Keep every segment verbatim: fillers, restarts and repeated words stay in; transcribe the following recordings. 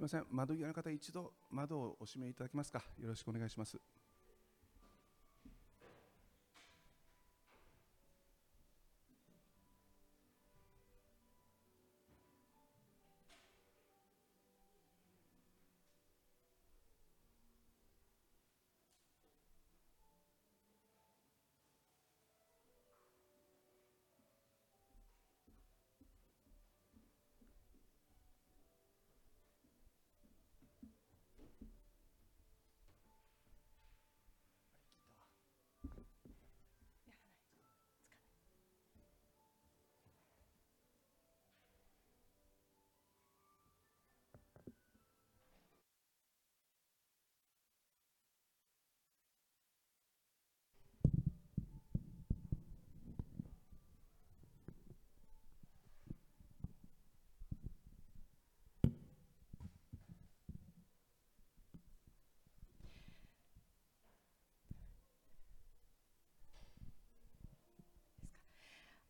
みません、窓際の方、一度窓をお閉めいただけますか。よろしくお願いします。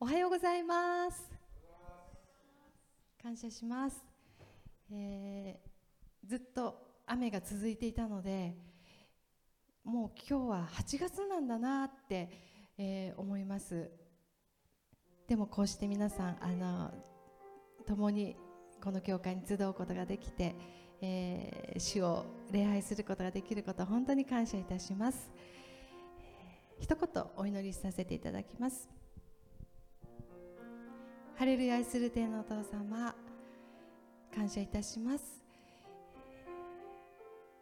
おはようございます。感謝します、えー、ずっと雨が続いていたので、もう今日ははちがつなんだなって、えー、思います。でもこうして皆さんあの共にこの教会に集うことができて、えー、主を礼拝することができることを本当に感謝いたします。一言お祈りさせていただきます。ハレルヤ、愛する天のお父様、感謝いたします。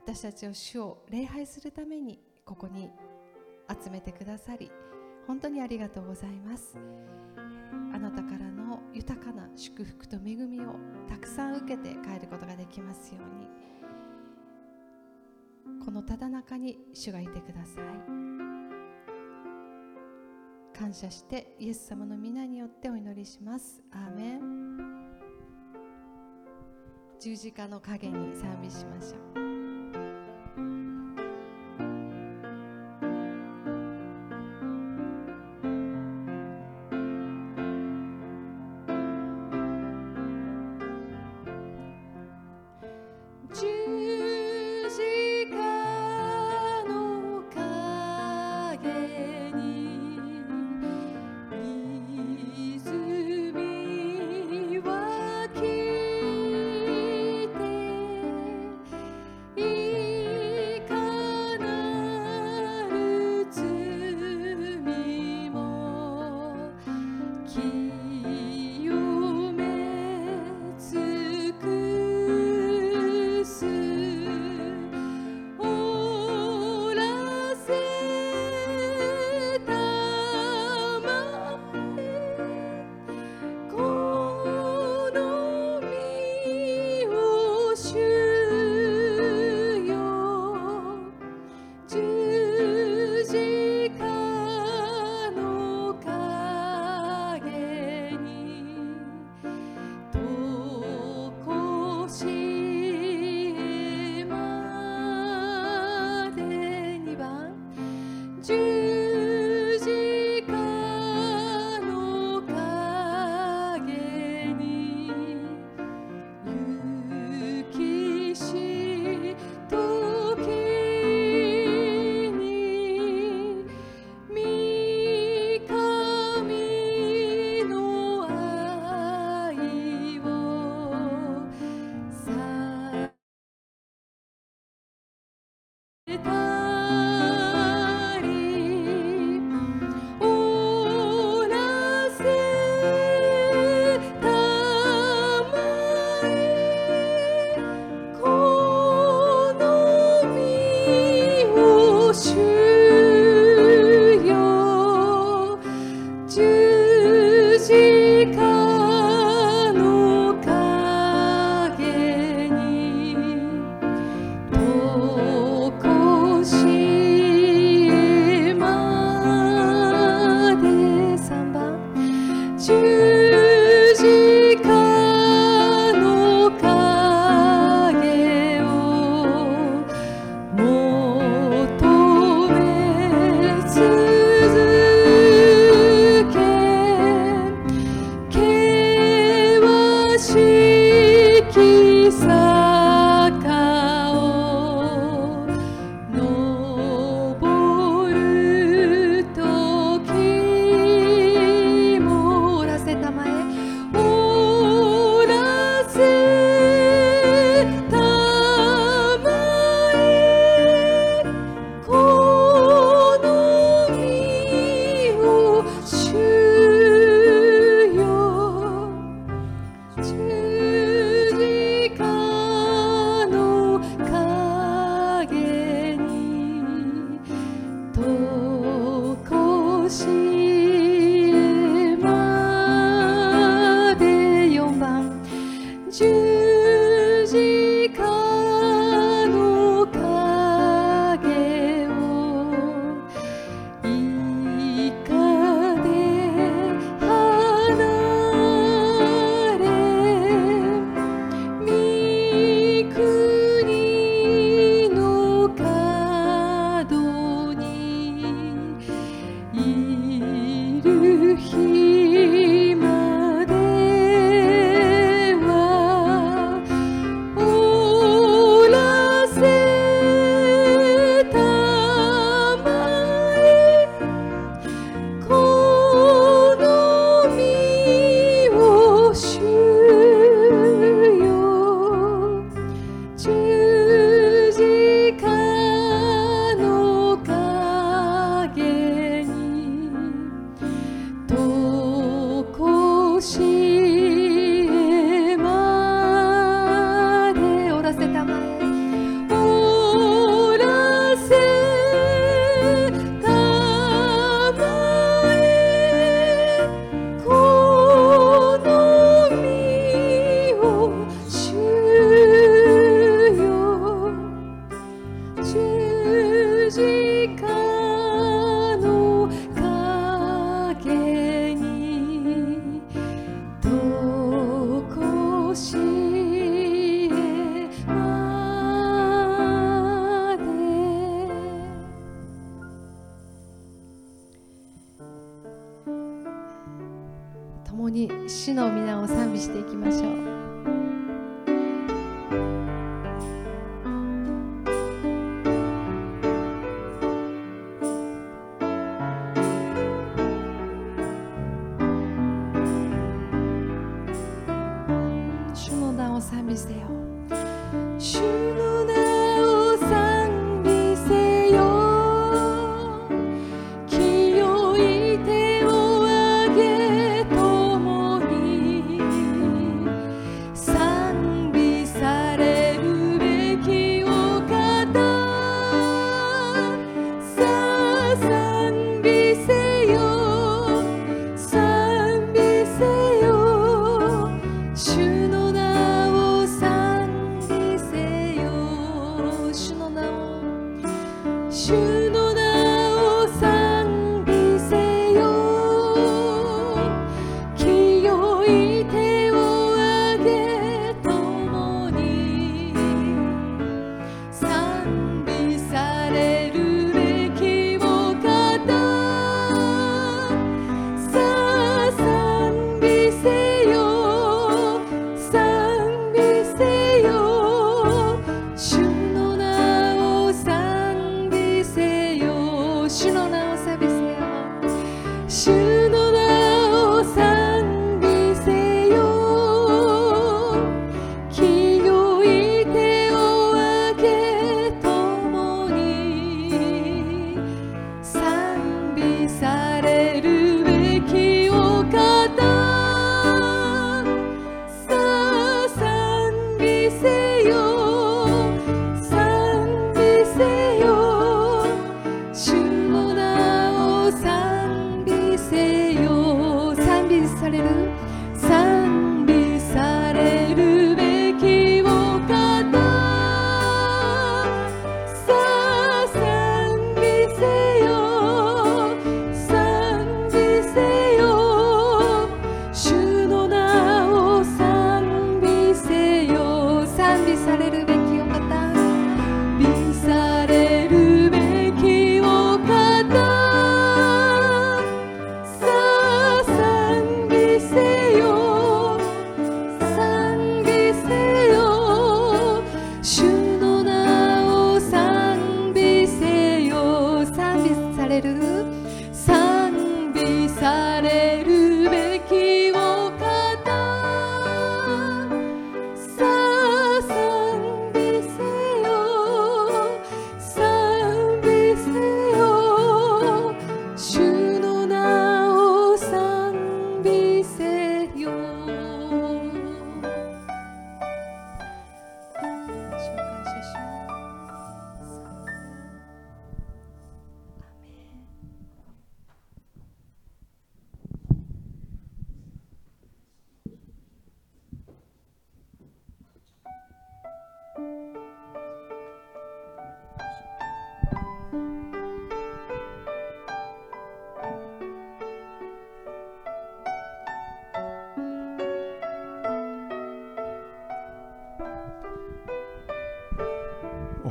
私たちを主を礼拝するためにここに集めてくださり、本当にありがとうございます。あなたからの豊かな祝福と恵みをたくさん受けて帰ることができますように、このただ中に主がいてください。感謝してイエス様の皆によってお祈りします。アーメン。十字架の影に賛美しましょう。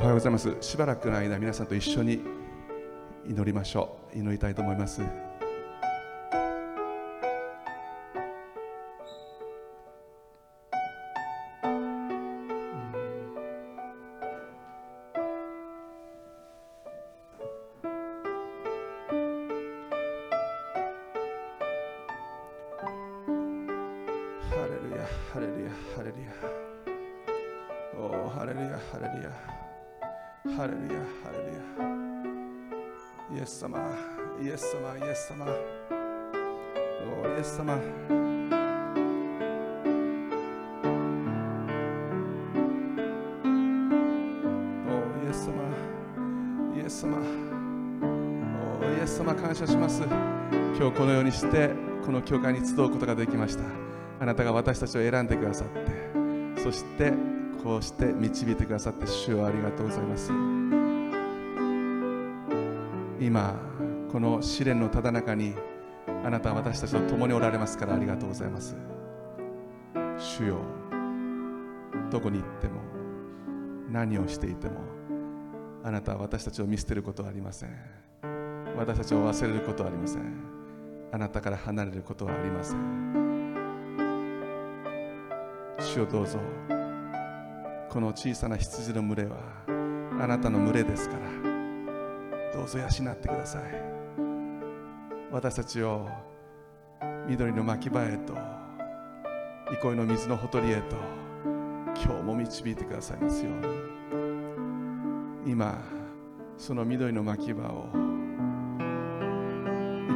おはようございます。しばらくの間皆さんと一緒に祈りましょう。祈りたいと思います。この教会に集うことができました。あなたが私たちを選んでくださって、そしてこうして導いてくださって、主をありがとうございます。今この試練のただ中にあなたは私たちと共におられますから、ありがとうございます。主よ、どこに行っても何をしていてもあなたは私たちを見捨てることはありません。私たちを忘れることはありません。あなたから離れることはありません。主よ、どうぞこの小さな羊の群れはあなたの群れですから、どうぞ養ってください。私たちを緑の牧場へと、憩いの水のほとりへと今日も導いてくださいますように。今その緑の牧場を、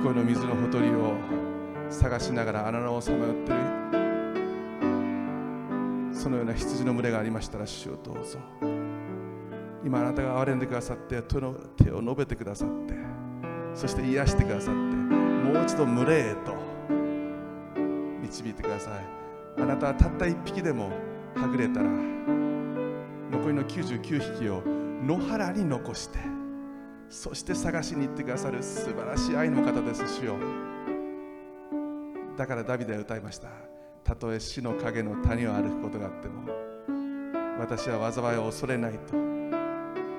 憩いの水のほとりを探しながら穴をさまよっている、そのような羊の群れがありましたら、主よどうぞ今あなたが憐れんでくださって、手の手を伸べてくださって、そして癒してくださって、もう一度群れへと導いてください。あなたはたった一匹でもはぐれたら、残りのきゅうじゅうきゅうひきを野原に残して、そして探しに行ってくださる素晴らしい愛の方です、主よ。だからダビデは歌いました。たとえ死の影の谷を歩くことがあっても、私は災いを恐れないと。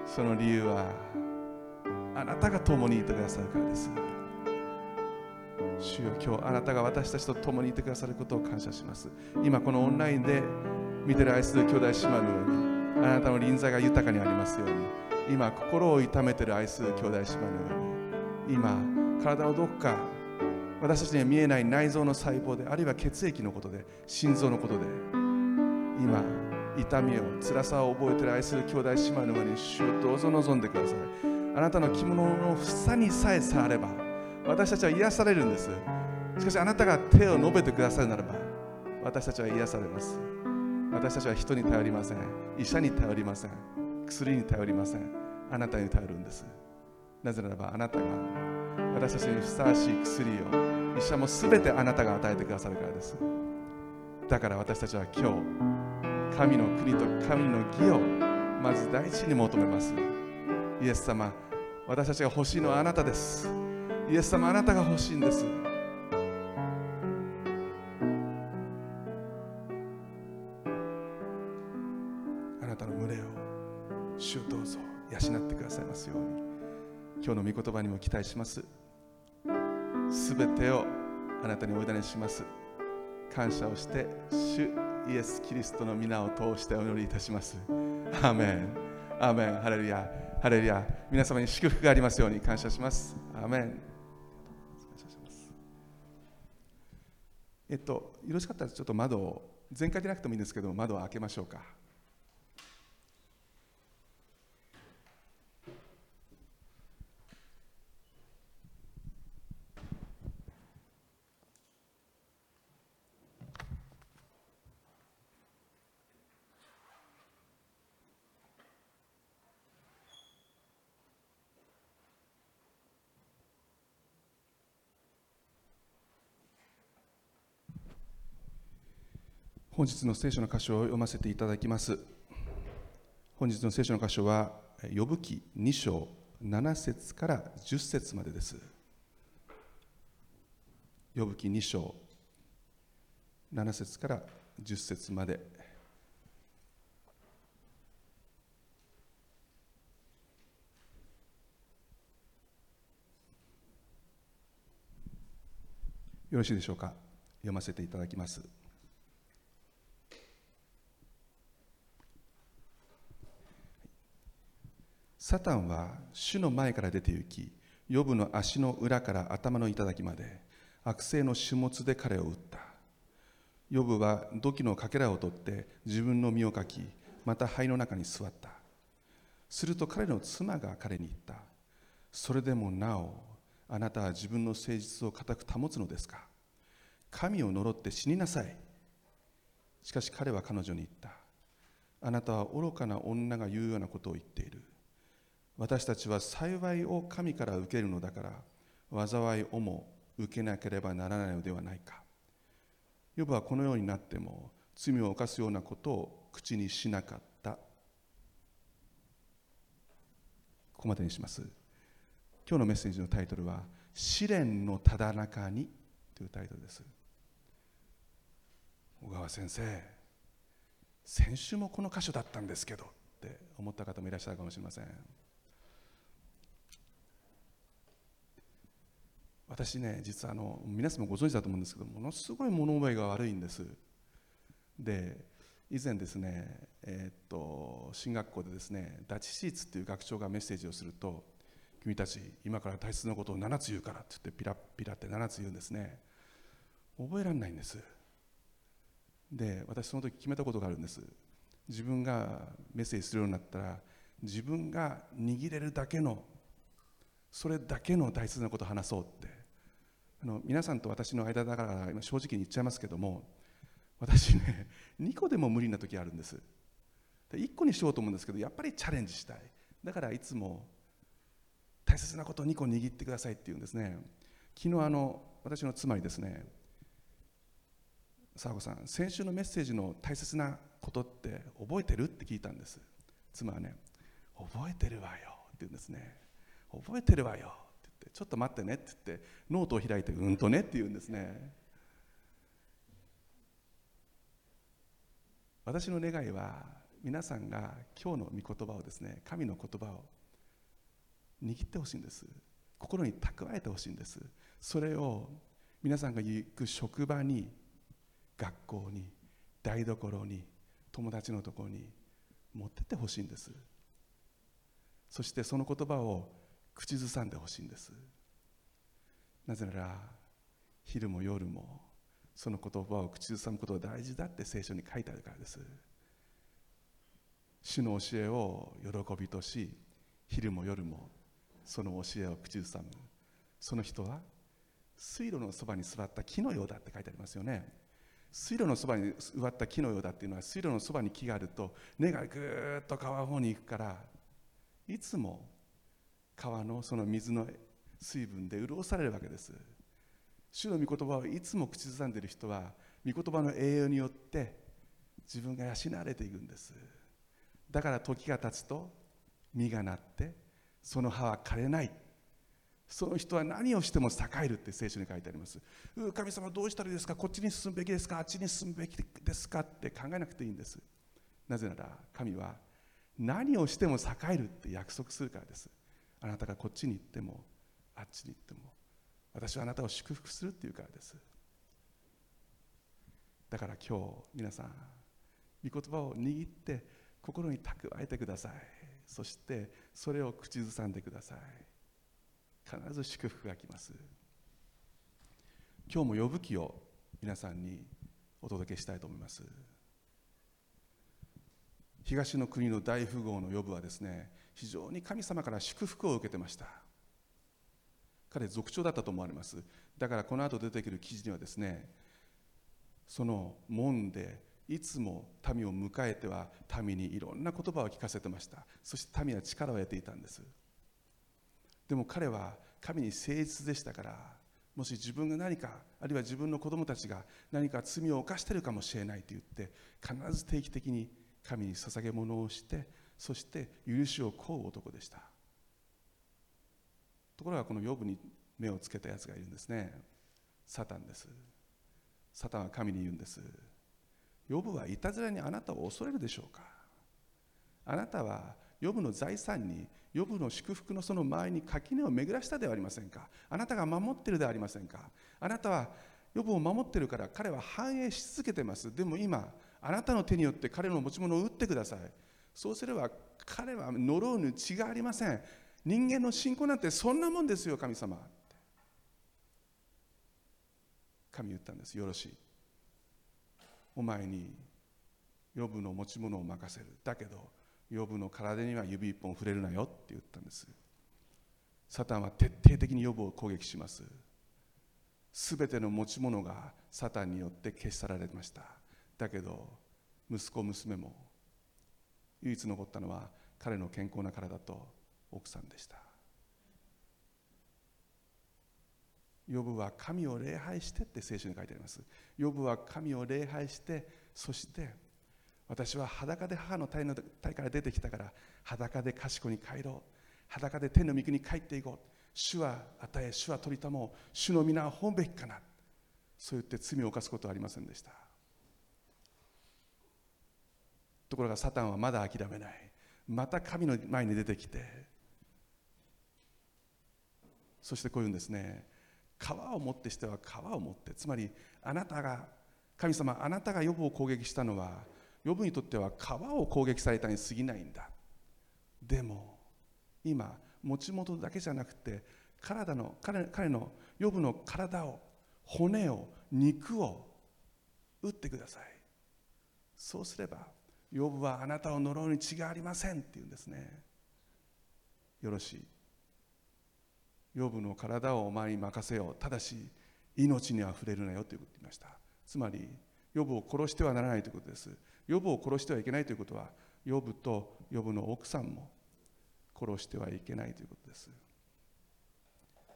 その理由は、あなたが共にいてくださるからです。主よ、今日あなたが私たちと共にいてくださることを感謝します。今このオンラインで見ている愛する兄弟姉妹のように、あなたの臨在が豊かにありますように。今心を痛めている愛する兄弟姉妹のように、今体をどこか私たちには見えない内臓の細胞で、あるいは血液のことで、心臓のことで、今痛みを辛さを覚えている愛する兄弟姉妹のように、主をどうぞ望んでください。あなたの着物の房にさえ触れば私たちは癒されるんです。しかしあなたが手を伸べてくださるならば、私たちは癒されます。私たちは人に頼りません。医者に頼りません。薬に頼りません。あなたに頼るんです。なぜならば、あなたが私たちにふさわしい薬を、医者もすべてあなたが与えてくださるからです。だから私たちは今日、神の国と神の義をまず第一に求めます。イエス様、私たちが欲しいのはあなたです。イエス様、あなたが欲しいんです。今日の御言葉にも期待します。すべてをあなたにお委ねします。感謝をして、主イエスキリストの皆を通してお祈りいたします。アーメン、アーメン、ハレルヤ、ハレルヤ。皆様に祝福がありますように感謝します。アーメン。感謝します。えっとよろしかったらちょっと窓を、全開でなくてもいいんですけど、窓を開けましょうか。本日の聖書の箇所を読ませていただきます。本日の聖書の箇所は、ヨブ記に章なな節からじゅっ節までです。ヨブ記に章なな節からじゅっ節まで。よろしいでしょうか。読ませていただきます。サタンは主の前から出て行き、ヨブの足の裏から頭の頂まで悪性の種物で彼を打った。ヨブは土器のかけらを取って自分の身をかき、また灰の中に座った。すると彼の妻が彼に言った。それでもなおあなたは自分の誠実を固く保つのですか。神を呪って死になさい。しかし彼は彼女に言った。あなたは愚かな女が言うようなことを言っている。私たちは幸いを神から受けるのだから、災いをも受けなければならないのではないか。ヨブはこのようになっても、罪を犯すようなことを口にしなかった。ここまでにします。今日のメッセージのタイトルは、試練のただ中にというタイトルです。小川先生、先週もこの箇所だったんですけどって思った方もいらっしゃるかもしれません。私ね、実はあの皆さんもご存知だと思うんですけど、ものすごい物覚えが悪いんです。で、以前ですね、えー、っと進学校でですね、ダチシーツっていう学長がメッセージをすると、君たち今から大切なことをななつ言うからって言って、ピラピラってななつ言うんですね。覚えられないんです。で、私その時決めたことがあるんです。自分がメッセージするようになったら、自分が握れるだけの、それだけの大切なことを話そうって。あの皆さんと私の間だから今正直に言っちゃいますけども、私ね、にこでも無理な時あるんです。で、いっこにしようと思うんですけど、やっぱりチャレンジしたい。だからいつも大切なことをにこ握ってくださいって言うんですね。昨日あの私の妻にですね、沢子さん、先週のメッセージの大切なことって覚えてるって聞いたんです。妻はね、覚えてるわよって言うんですね。覚えてるわよって言って、ちょっと待ってねって言ってノートを開いて、うんとねって言うんですね。私の願いは、皆さんが今日の御言葉をですね、神の言葉を握ってほしいんです。心に蓄えてほしいんです。それを皆さんが行く職場に、学校に、台所に、友達のところに持ってってほしいんです。そしてその言葉を口ずさんでほしいんです。なぜなら昼も夜もその言葉を口ずさむことが大事だって聖書に書いてあるからです。主の教えを喜びとし、昼も夜もその教えを口ずさむ、その人は水路のそばに座った木のようだって書いてありますよね。水路のそばに植わった木のようだっていうのは、水路のそばに木があると根がぐーっと川の方に行くから、いつも川のその水の水分で潤されるわけです。主の御言葉をいつも口ずさんでいる人は、御言葉の栄養によって自分が養われていくんです。だから時が経つと実がなって、その葉は枯れない、その人は何をしても栄えるって聖書に書いてあります。う神様、どうしたらいいですか、こっちに進むべきですか、あっちに進むべきですかって考えなくていいんです。なぜなら神は何をしても栄えるって約束するからです。あなたがこっちに行ってもあっちに行っても、私はあなたを祝福するっていうからです。だから今日皆さん、御言葉を握って心に蓄えてください。そしてそれを口ずさんでください。必ず祝福が来ます。今日も呼ぶ記を皆さんにお届けしたいと思います。東の国の大富豪のヨブはですね、非常に神様から祝福を受けてました。彼族長だったと思われます。だからこの後出てくる記事にはですね、その門でいつも民を迎えては民にいろんな言葉を聞かせてました。そして民は力を得ていたんです。でも彼は神に誠実でしたから、もし自分が何か、あるいは自分の子供たちが何か罪を犯しているかもしれないと言って、必ず定期的に神に捧げ物をして、そして許しを請う男でした。ところがこのヨブに目をつけたやつがいるんですね。サタンです。サタンは神に言うんです。ヨブはいたずらにあなたを恐れるでしょうか。あなたはヨブの財産に、ヨブの祝福のその前に垣根を巡らしたではありませんか。あなたが守っているではありませんか。あなたはヨブを守ってるから彼は繁栄し続けてます。でも今あなたの手によって彼の持ち物を打ってください。そうすれば彼は呪うに違いありません。人間の信仰なんてそんなもんですよ神様って、神言ったんです。よろしい、お前にヨブの持ち物を任せる、だけどヨブの体には指一本触れるなよって言ったんです。サタンは徹底的にヨブを攻撃します。すべての持ち物がサタンによって消し去られました。だけど息子娘も、唯一残ったのは彼の健康な体と奥さんでした。ヨブは神を礼拝してって聖書に書いてあります。ヨブは神を礼拝して、そして私は裸で母の体の体から出てきたから裸で賢に帰ろう、裸で天の御国に帰っていこう、主は与え主は取りたもう、主の皆は本べきかな、そう言って罪を犯すことはありませんでした。ところがサタンはまだ諦めない。また神の前に出てきて、そしてこういうんですね。皮をもってしては皮をもって、つまりあなたが神様、あなたがヨブを攻撃したのはヨブにとっては皮を攻撃されたに過ぎないんだ。でも今持ち物だけじゃなくて体の 彼, 彼のヨブの体を、骨を、肉を打ってください。そうすればヨブはあなたを呪うに違いありませんって言うんですね。よろしい、ヨブの体をお前に任せよう、ただし命には触れるなよということを言いました。つまりヨブを殺してはならないということです。ヨブを殺してはいけないということは、ヨブとヨブの奥さんも殺してはいけないということです。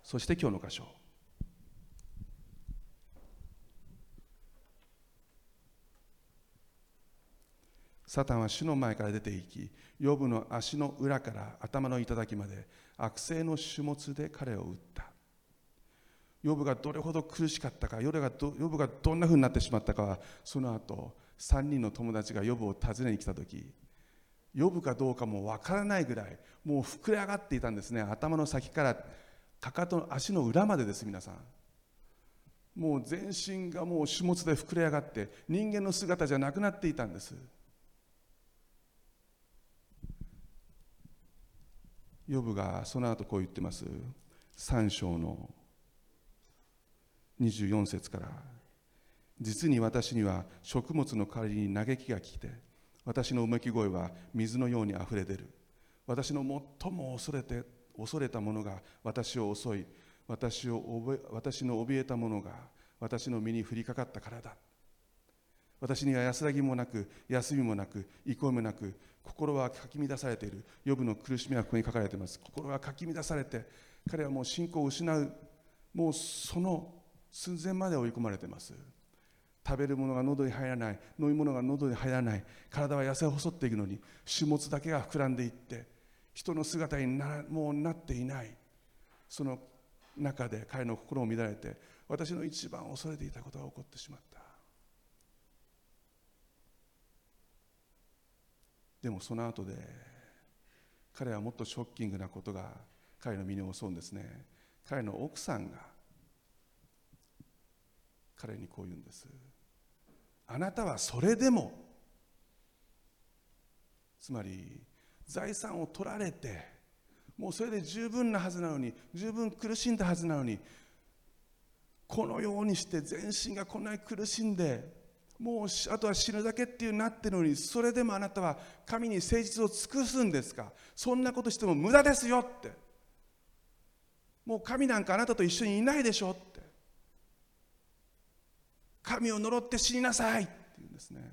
そして今日の箇所、サタンは主の前から出て行き、ヨブの足の裏から頭の頂まで悪性の種物で彼を打った。ヨブがどれほど苦しかったか、ヨブが ど, ヨブがどんなふうになってしまったかは、その後さんにんの友達がヨブを訪ねに来た時、ヨブかどうかもわからないぐらいもう膨れ上がっていたんですね。頭の先からかかとの足の裏までです。皆さん、もう全身がもう種物で膨れ上がって人間の姿じゃなくなっていたんです。ヨブがその後こう言ってます。さん章のにじゅうよん節から、実に私には食物の代わりに嘆きがきて、私のうめき声は水のようにあふれ出る。私の最も恐れて恐れたものが私を襲い、私を怯え、私の怯えたものが私の身に降りかかったからだ。私には安らぎもなく、休みもなく、憩いもなく、心はかき乱されている。ヨブの苦しみはここに書かれています。心はかき乱されて、彼はもう信仰を失う、もうその寸前まで追い込まれています。食べるものが喉に入らない、飲み物が喉に入らない、体は痩せ細っていくのに、種物だけが膨らんでいって、人の姿になもうなっていない。その中で彼の心も乱れて、私の一番恐れていたことが起こってしまった。でもその後で、彼はもっとショッキングなことが彼の身に襲うんですね。彼の奥さんが彼にこう言うんです。あなたはそれでも、つまり財産を取られてもうそれで十分なはずなのに、十分苦しんだはずなのに、このようにして全身がこんなに苦しんで、もうあとは死ぬだけっていうなってるのに、それでもあなたは神に誠実を尽くすんですか。そんなことしても無駄ですよって、もう神なんかあなたと一緒にいないでしょって、神を呪って死になさいって言うんですね。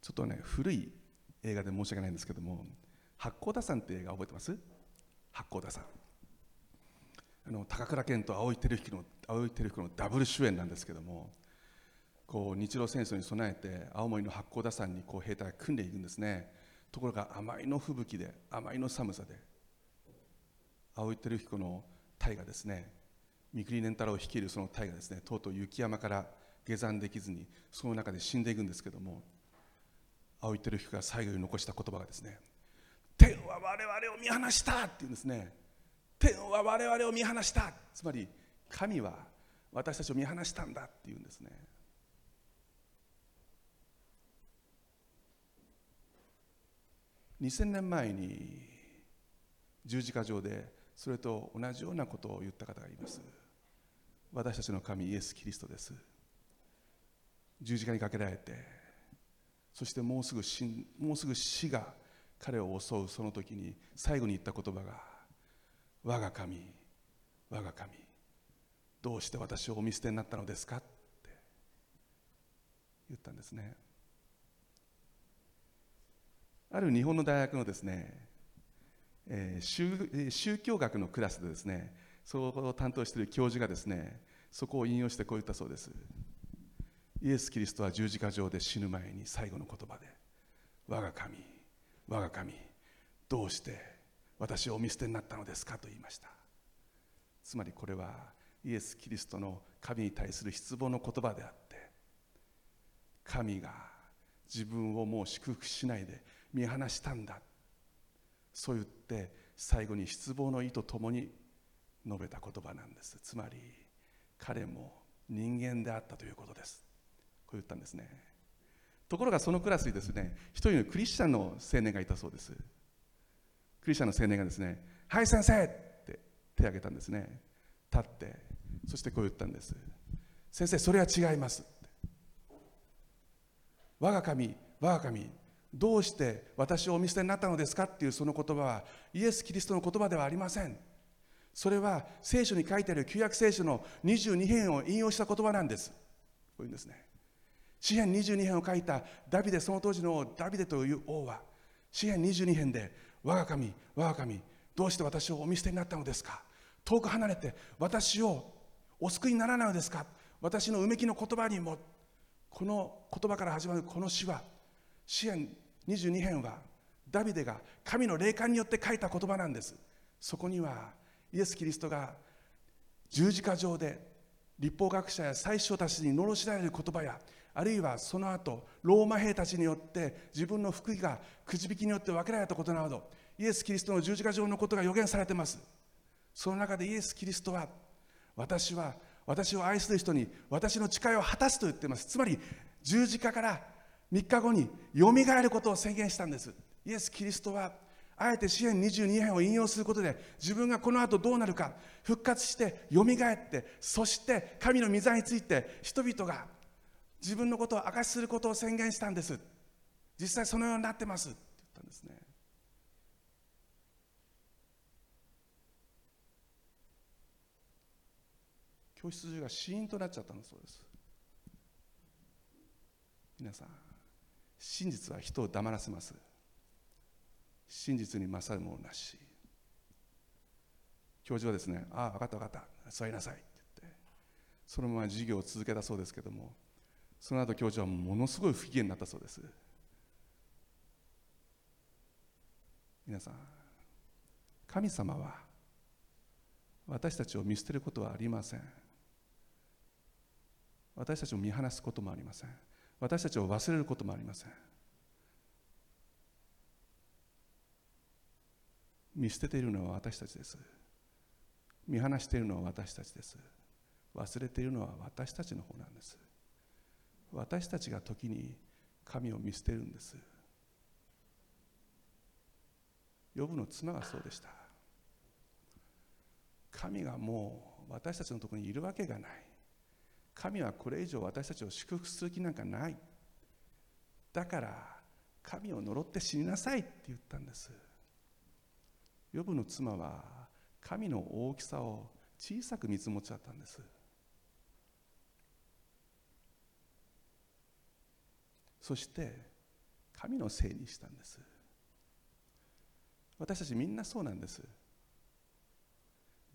ちょっとね、古い映画で申し訳ないんですけども、八甲田山って映画覚えてます？八甲田山、あの高倉健と青井輝彦の青井輝彦のダブル主演なんですけども、こう日露戦争に備えて青森の八甲田山にこう兵隊が訓練に行くんですね。ところがあまりの吹雪で、あまりの寒さで、青井輝彦の隊がですね、三國連太郎を率いるその隊がですね、とうとう雪山から下山できずにその中で死んでいくんですけども、青井輝彦が最後に残した言葉がですね、天は我々を見放したっていうんですね。天は我々を見放した、つまり神は私たちを見放したんだっていうんですね。にせんねんまえに十字架上でそれと同じようなことを言った方がいます。私たちの神イエス・キリストです。十字架にかけられて、そしてもうすぐ死ん、もうすぐ死が彼を襲うその時に最後に言った言葉が、我が神、我が神、どうして私をお見捨てになったのですかって言ったんですね。ある日本の大学のですね、えー、宗、宗教学のクラスでですね、それを担当している教授がですね、そこを引用してこう言ったそうです。イエス・キリストは十字架上で死ぬ前に最後の言葉で、我が神、我が神、どうして私をお見捨てになったのですかと言いました。つまりこれはイエス・キリストの神に対する失望の言葉であって、神が自分をもう祝福しないで見放したんだ、そう言って最後に失望の意とともに述べた言葉なんです。つまり彼も人間であったということです、こう言ったんですね。ところがそのクラスにですね、一人のクリスチャンの青年がいたそうです。クリスチャンの青年がですね、はい先生って手を挙げたんですね。立って、そしてこう言ったんです。先生、それは違いますって。我が神、我が神、どうして私をお見捨てになったのですかっていうその言葉はイエス・キリストの言葉ではありません。それは聖書に書いてある旧約聖書のにじゅうにへんを引用した言葉なんです、こういうんですね。詩編にじゅうにへんを書いたダビデ、その当時のダビデという王は詩編にじゅうにへんで、我が神、我が神、どうして私をお見捨てになったのですか、遠く離れて私をお救いにならないのですか、私のうめきの言葉にも、この言葉から始まるこの詩は、詩編にじゅうにへんはダビデが神の霊感によって書いた言葉なんです。そこにはイエス・キリストが十字架上で律法学者や祭司たちに罵られる言葉や、あるいはその後ローマ兵たちによって自分の福音がくじ引きによって分けられたことなど、イエス・キリストの十字架上のことが予言されています。その中でイエス・キリストは、私は私を愛する人に私の誓いを果たすと言っています。つまり十字架からみっかごによみがえることを宣言したんです。イエス・キリストはあえて詩編にじゅうにへんを引用することで、自分がこの後どうなるか、復活してよみがえって、そして神の御座について人々が自分のことを証しすることを宣言したんです。実際そのようになってますって言ったんですね。教室中がシーンとなっちゃったのそうです。皆さん、真実は人を黙らせます。真実に勝るものなし。教授はですね、ああ分かった分かった座りなさいって言って、そのまま授業を続けたそうですけども、その後教授はものすごい不機嫌になったそうです。皆さん、神様は私たちを見捨てることはありません。私たちを見放すこともありません。私たちを忘れることもありません。見捨てているのは私たちです。見放しているのは私たちです。忘れているのは私たちの方なんです。私たちが時に神を見捨てるんです。ヨブの妻がそうでした。神がもう私たちのところにいるわけがない。神はこれ以上私たちを祝福する気なんかない。だから神を呪って死になさいって言ったんです。ヨブの妻は神の大きさを小さく見積もっちゃったんです。そして神のせいにしたんです。私たちみんなそうなんです。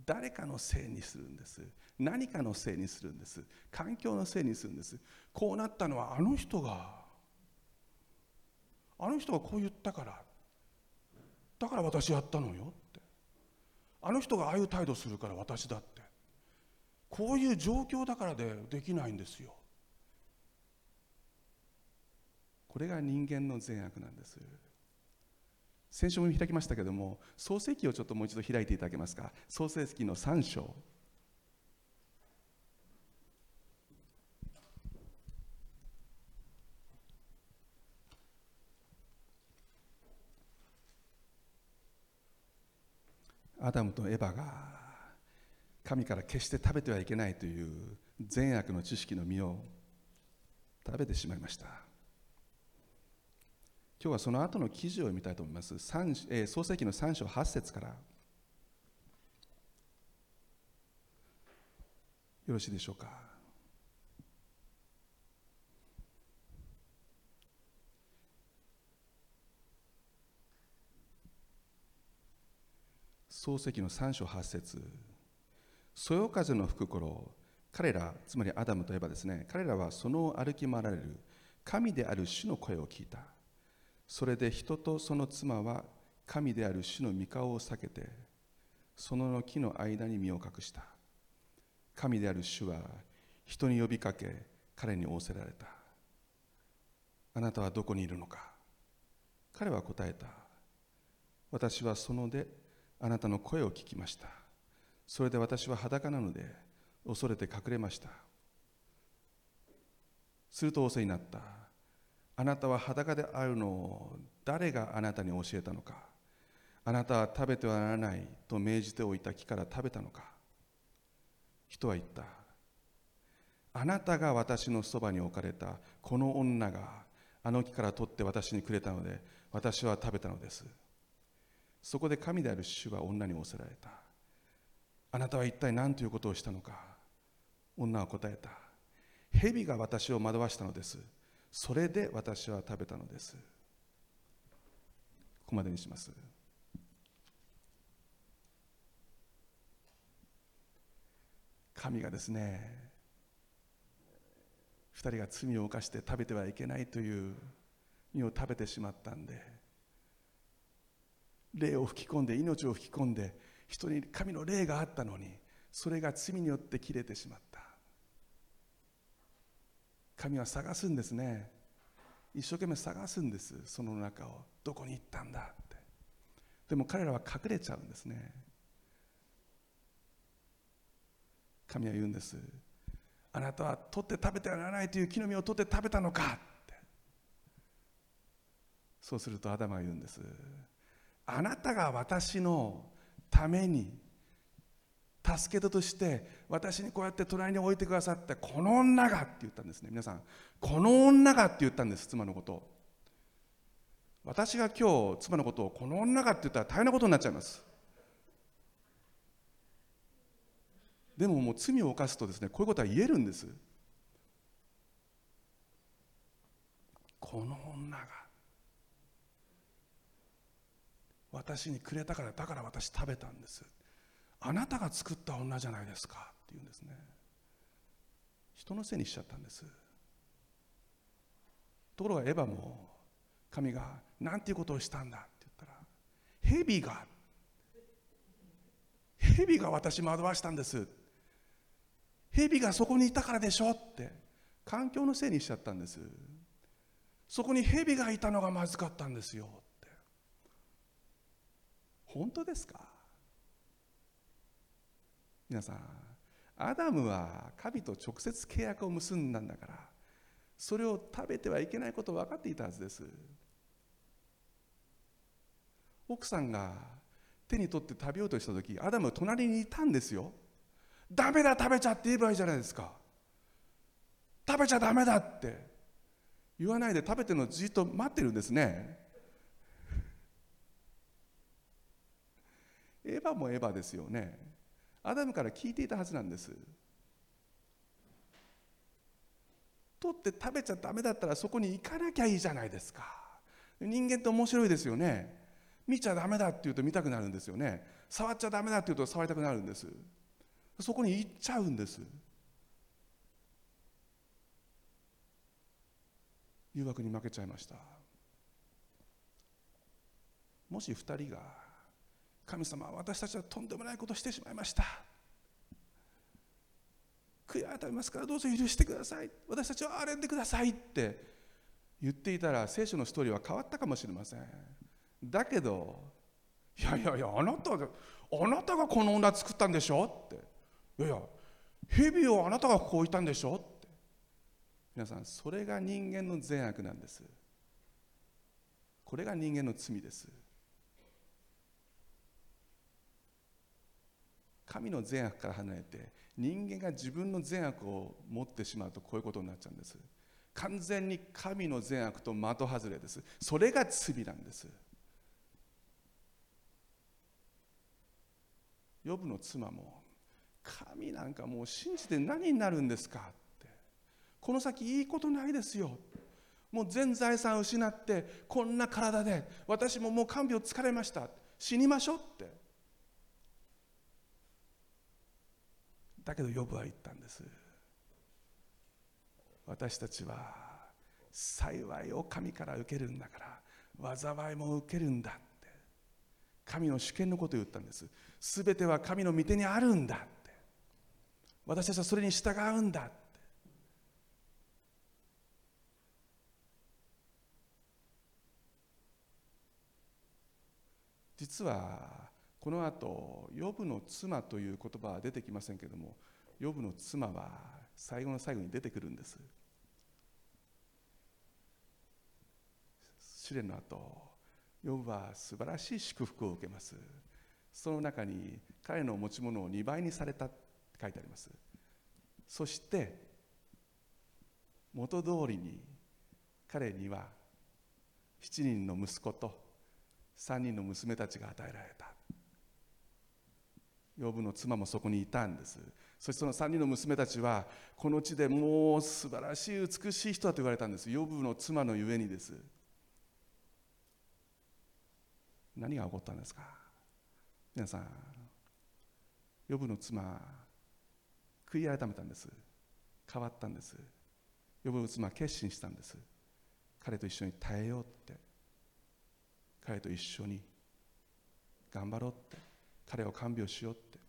誰かのせいにするんです。何かのせいにするんです。環境のせいにするんです。こうなったのはあの人があの人がこう言ったから、だから私やったのよって、あの人がああいう態度するから私だって、こういう状況だからでできないんですよ。これが人間の善悪なんです。先週も開きましたけれども、創世記をちょっともう一度開いていただけますか。創世記のさん章、アダムとエバが神から決して食べてはいけないという善悪の知識の実を食べてしまいました。今日はその後の記事を読みたいと思います。さん、えー、創世記のさん章はち節からよろしいでしょうか。創世記のさん章はち節、そよ風の吹く頃、彼ら、つまりアダムとエバですね、彼らはその歩き回られる神である主の声を聞いた。それで人とその妻は神である主の御顔を避けて、その木の間に身を隠した。神である主は人に呼びかけ、彼に仰せられた。あなたはどこにいるのか。彼は答えた。私はそので、あなたの声を聞きました。それで私は裸なので恐れて隠れました。すると仰せになった。あなたは裸であるのを誰があなたに教えたのか。あなたは食べてはならないと命じておいた木から食べたのか。人は言った。あなたが私のそばに置かれたこの女があの木から取って私にくれたので私は食べたのです。そこで神である主は女に仰せられた。あなたは一体何ということをしたのか。女は答えた。蛇が私を惑わしたのです。それで私は食べたのです。ここまでにします。神がですね、二人が罪を犯して食べてはいけないという実を食べてしまったんで、霊を吹き込んで命を吹き込んで人に神の霊があったのに、それが罪によって切れてしまった。神は探すんですね。一生懸命探すんです。その中をどこに行ったんだって。でも彼らは隠れちゃうんですね。神は言うんです。あなたは取って食べてはならないという木の実を取って食べたのかって。そうするとアダムは言うんです。あなたが私のために助け手として私にこうやって隣に置いてくださったこの女がって言ったんですね。皆さん、この女がって言ったんです。妻のこと。私が今日妻のことをこの女がって言ったら大変なことになっちゃいます。でももう罪を犯すとですね、こういうことは言えるんです。この女が私にくれたから、だから私食べたんです。あなたが作った女じゃないですかって言うんですね。人のせいにしちゃったんです。ところがエバも神がなんていうことをしたんだって言ったら、蛇が蛇が私を惑わしたんです。蛇がそこにいたからでしょって環境のせいにしちゃったんです。そこに蛇がいたのがまずかったんですよ。本当ですか？皆さん、アダムは神と直接契約を結んだんだから、それを食べてはいけないことを分かっていたはずです。奥さんが手に取って食べようとした時、アダムは隣にいたんですよ。ダメだ、食べちゃって言えばいいじゃないですか。食べちゃダメだって言わないで食べてるのをじっと待ってるんですね。エバもエバですよね。アダムから聞いていたはずなんです。取って食べちゃダメだったらそこに行かなきゃいいじゃないですか。人間って面白いですよね。見ちゃダメだって言うと見たくなるんですよね。触っちゃダメだって言うと触りたくなるんです。そこに行っちゃうんです。誘惑に負けちゃいました。もし二人が、神様、私たちはとんでもないことをしてしまいました、悔い改めますからどうぞ許してください、私たちを憐れんでくださいって言っていたら聖書のストーリーは変わったかもしれません。だけど、いやいやいや、あなたあなたがこの女作ったんでしょって、いやいや、蛇をあなたがここ置いたんでしょって。皆さん、それが人間の善悪なんです。これが人間の罪です。神の善悪から離れて、人間が自分の善悪を持ってしまうと、こういうことになっちゃうんです。完全に神の善悪と的外れです。それが罪なんです。ヨブの妻も、神なんかもう信じて何になるんですかって、この先いいことないですよ。もう全財産失って、こんな体で、私ももう看病疲れました。死にましょうって。だけどヨブは言ったんです。私たちは幸いを神から受けるんだから、災いも受けるんだって、神の主権のことを言ったんです。すべては神の御手にあるんだって、私たちはそれに従うんだって。実はこの後、ヨブの妻という言葉は出てきませんけれども、ヨブの妻は最後の最後に出てくるんです。試練の後、ヨブは素晴らしい祝福を受けます。その中に、彼の持ち物をにばいにされたって書いてあります。そして、元通りに彼にはしちにんの息子とさんにんの娘たちが与えられた。ヨブの妻もそこにいたんです。そしてそのさんにんの娘たちは、この地でもう素晴らしい美しい人だと言われたんです。ヨブの妻のゆえにです。何が起こったんですか。皆さん、ヨブの妻、悔い改めたんです。変わったんです。ヨブの妻は決心したんです。彼と一緒に耐えようって、彼と一緒に頑張ろうって、彼を看病しようって、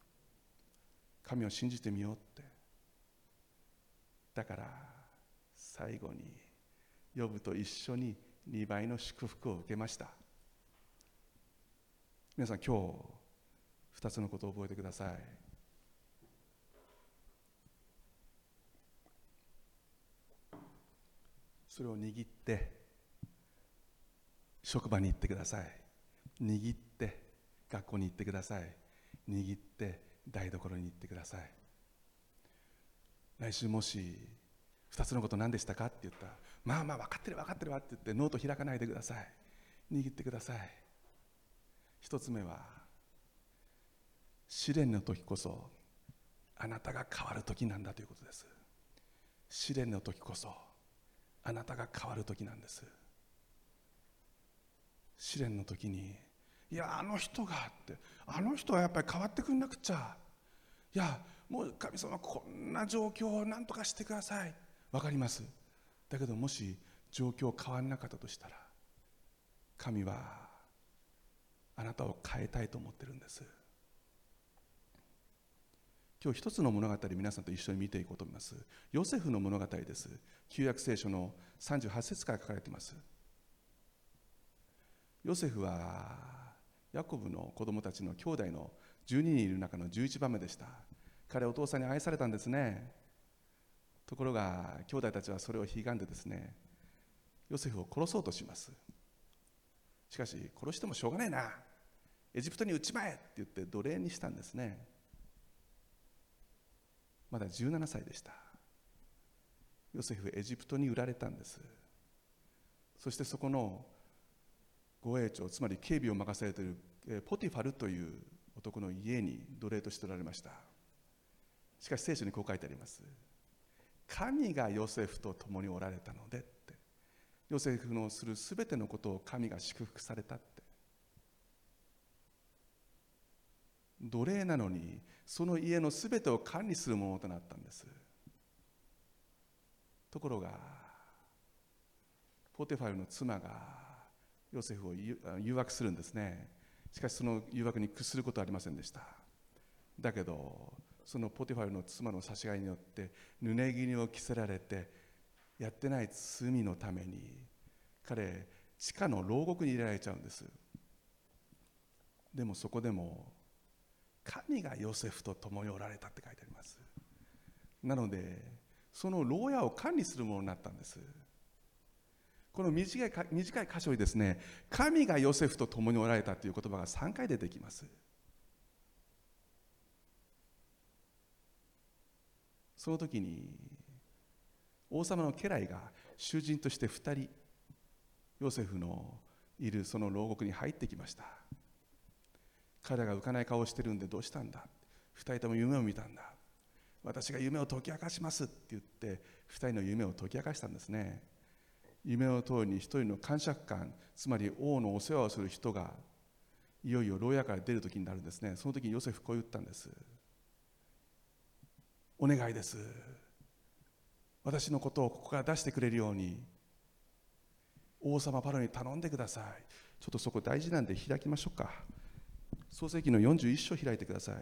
神を信じてみようって。だから最後にヨブと一緒ににばいの祝福を受けました。皆さん、今日ふたつのことを覚えてください。それを握って職場に行ってください。握って学校に行ってください。握って台所に行ってください。来週もしふたつのこと何でしたかって言ったら、まあまあ分かってる分かってるわって言ってノート開かないでください。握ってください。ひとつめは、試練の時こそあなたが変わる時なんだということです。試練の時こそあなたが変わる時なんです。試練の時に、いや、あの人がって、あの人はやっぱり変わってくんなくちゃ、いや、もう神様こんな状況を何とかしてください。わかります。だけど、もし状況変わらなかったとしたら、神はあなたを変えたいと思ってるんです。今日一つの物語、皆さんと一緒に見ていこうと思います。ヨセフの物語です。旧約聖書のさんじゅうはちせつから書かれています。ヨセフはヤコブの子供たちの兄弟のじゅうににんいる中のじゅういちばんめでした。彼はお父さんに愛されたんですね。ところが兄弟たちはそれを悲願でですね、ヨセフを殺そうとします。しかし、殺してもしょうがないな、エジプトに撃ちまえって言って奴隷にしたんですね。まだじゅうななさいでした。ヨセフ、エジプトに売られたんです。そしてそこの護衛長、つまり警備を任されているポティファルという男の家に奴隷としておられました。しかし聖書にこう書いてあります。神がヨセフと共におられたのでって、ヨセフのするすべてのことを神が祝福されたって。奴隷なのにその家のすべてを管理するものとなったんです。ところがポティファルの妻がヨセフを誘惑するんですね。しかしその誘惑に屈することはありませんでした。だけどそのポティファルの妻の差し替えによって、濡れ衣を着せられて、やってない罪のために彼、地下の牢獄に入れられちゃうんです。でもそこでも神がヨセフと共におられたって書いてあります。なのでその牢屋を管理するものになったんです。この短い、短い箇所にですね、神がヨセフと共におられたという言葉がさんかい出てきます。その時に王様の家来が囚人としてふたりヨセフのいるその牢獄に入ってきました。彼らが浮かない顔をしてるんでどうしたんだ、ふたりとも夢を見たんだ、私が夢を解き明かしますって言ってふたりの夢を解き明かしたんですね。夢の通りにひとりの官爵官、つまり王のお世話をする人がいよいよ牢屋から出る時になるんですね。その時にヨセフこう言ったんです。お願いです、私のことをここから出してくれるように王様パロに頼んでください。ちょっとそこ大事なんで開きましょうか。創世記のよんじゅういっ章開いてください。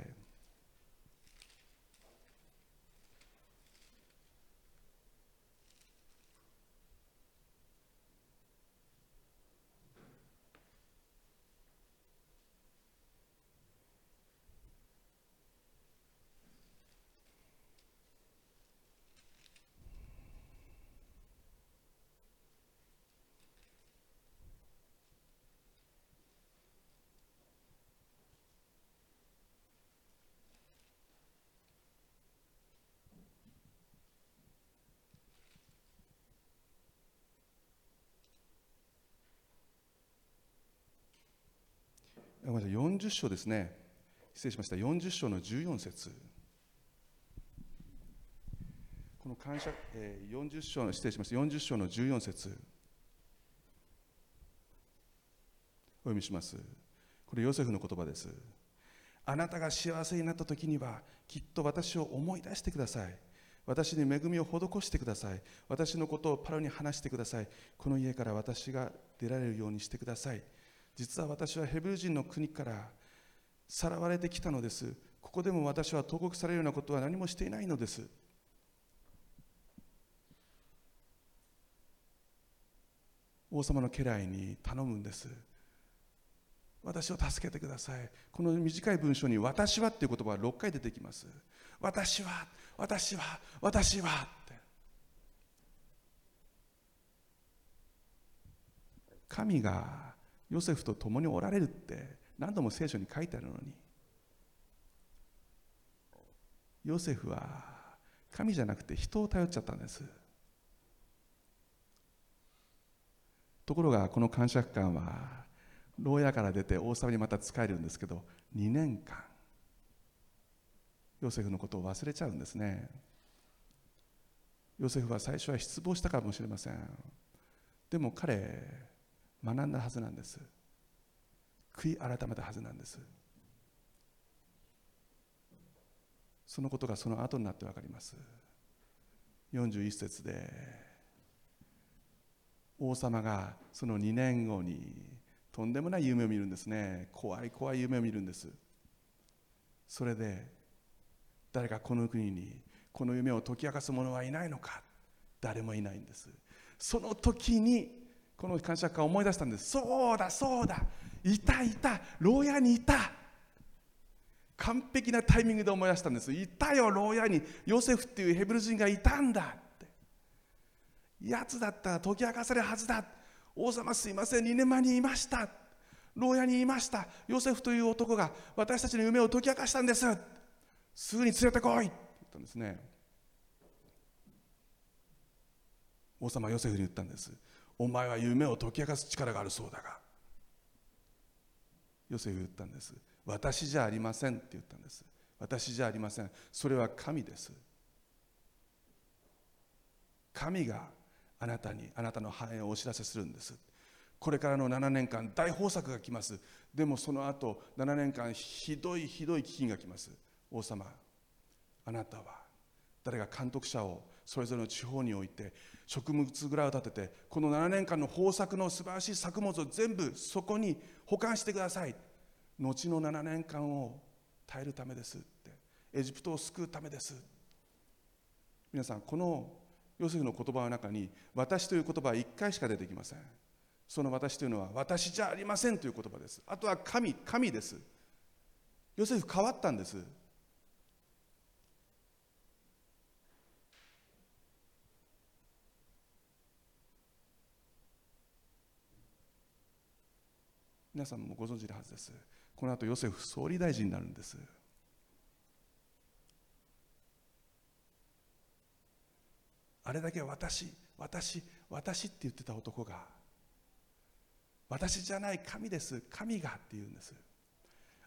よんじゅう章ですね、失礼しました。よんじゅう章のじゅうよん節、この感謝、えー、よんじゅう章の失礼しました。よんじゅう章のじゅうよん節お読みします。これヨセフの言葉です。あなたが幸せになった時にはきっと私を思い出してください。私に恵みを施してください。私のことをパロに話してください。この家から私が出られるようにしてください。実は私はヘブル人の国からさらわれてきたのです。ここでも私は投獄されるようなことは何もしていないのです。王様の家来に頼むんです。私を助けてください。この短い文章に私はという言葉がろっかい出てきます。私は、私は、私はって、神がヨセフと共におられるって何度も聖書に書いてあるのに、ヨセフは神じゃなくて人を頼っちゃったんです。ところがこの官爵官は牢屋から出て王様にまた仕えるんですけど、にねんかんヨセフのことを忘れちゃうんですね。ヨセフは最初は失望したかもしれません。でも彼学んだはずなんです。悔い改めたはずなんです。そのことがその後になって分かります。よんじゅういち節で王様がそのにねんごにとんでもない夢を見るんですね。怖い怖い夢を見るんです。それで誰かこの国にこの夢を解き明かす者はいないのか、誰もいないんです。その時にこの感謝感を思い出したんです。そうだそうだ、いたいた、牢屋にいた。完璧なタイミングで思い出したんです。いたよ牢屋に、ヨセフっていうヘブル人がいたんだって。やつだったら解き明かされるはずだ。王様すいません、にねんまえにいました、牢屋にいました。ヨセフという男が私たちの夢を解き明かしたんです。すぐに連れてこいって言ったんですね。王様はヨセフに言ったんです。お前は夢を解き明かす力があるそうだが、ヨセフ言ったんです。私じゃありませんって言ったんです。私じゃありません、それは神です。神があなたにあなたの繁栄をお知らせするんです。これからのななねんかん大豊作が来ます。でもその後ななねんかんひどいひどい飢饉が来ます。王様、あなたは誰が監督者をそれぞれの地方に置いて食物蔵を建てて、このななねんかんの豊作の素晴らしい作物を全部そこに保管してください。後のななねんかんを耐えるためですって、エジプトを救うためです。皆さん、このヨセフの言葉の中に私という言葉は一回しか出てきません。その私というのは私じゃありませんという言葉です。あとは神、神です。ヨセフ変わったんです。皆さんもご存知のはずです。この後ヨセフ総理大臣になるんです。あれだけ私私私って言ってた男が、私じゃない、神です、神がって言うんです。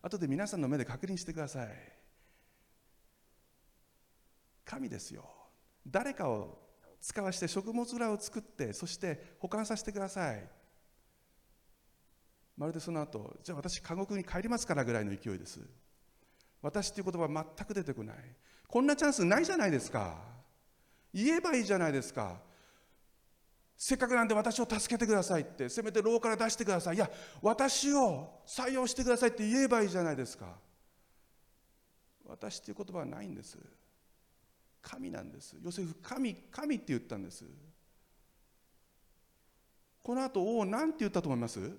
後で皆さんの目で確認してください。神ですよ。誰かを使わして食物裏を作って、そして保管させてください。まるでその後、じゃあ私監獄に帰りますからぐらいの勢いです。私っていう言葉全く出てこない。こんなチャンスないじゃないですか。言えばいいじゃないですか。せっかくなんで私を助けてくださいって、せめて牢から出してください、いや私を採用してくださいって言えばいいじゃないですか。私っていう言葉はないんです。神なんです。ヨセフ、神、神って言ったんです。この後王なんて言ったと思います？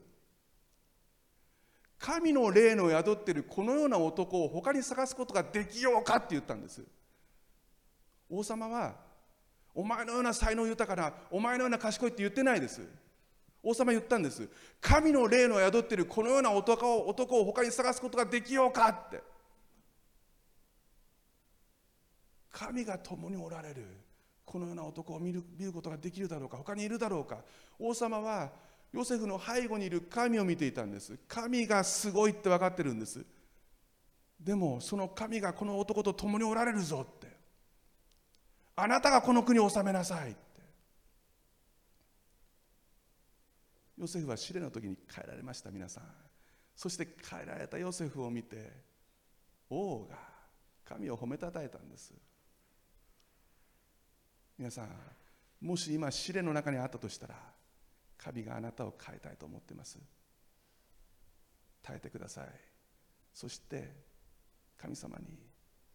神の霊の宿っているこのような男を他に探すことができようかって言ったんです。王様はお前のような才能豊かな、お前のような賢いって言ってないです。王様言ったんです。神の霊の宿っているこのような男を男を他に探すことができようかって。神が共におられるこのような男を見る、見ることができるだろうか、他にいるだろうか。王様はヨセフの背後にいる神を見ていたんです。神がすごいって分かってるんです。でもその神がこの男と共におられるぞって、あなたがこの国を治めなさいって。ヨセフは試練の時に変えられました。皆さん、そして変えられたヨセフを見て王が神を褒めたたえたんです。皆さん、もし今試練の中にあったとしたら、神があなたを変えたいと思っています。耐えてください。そして神様に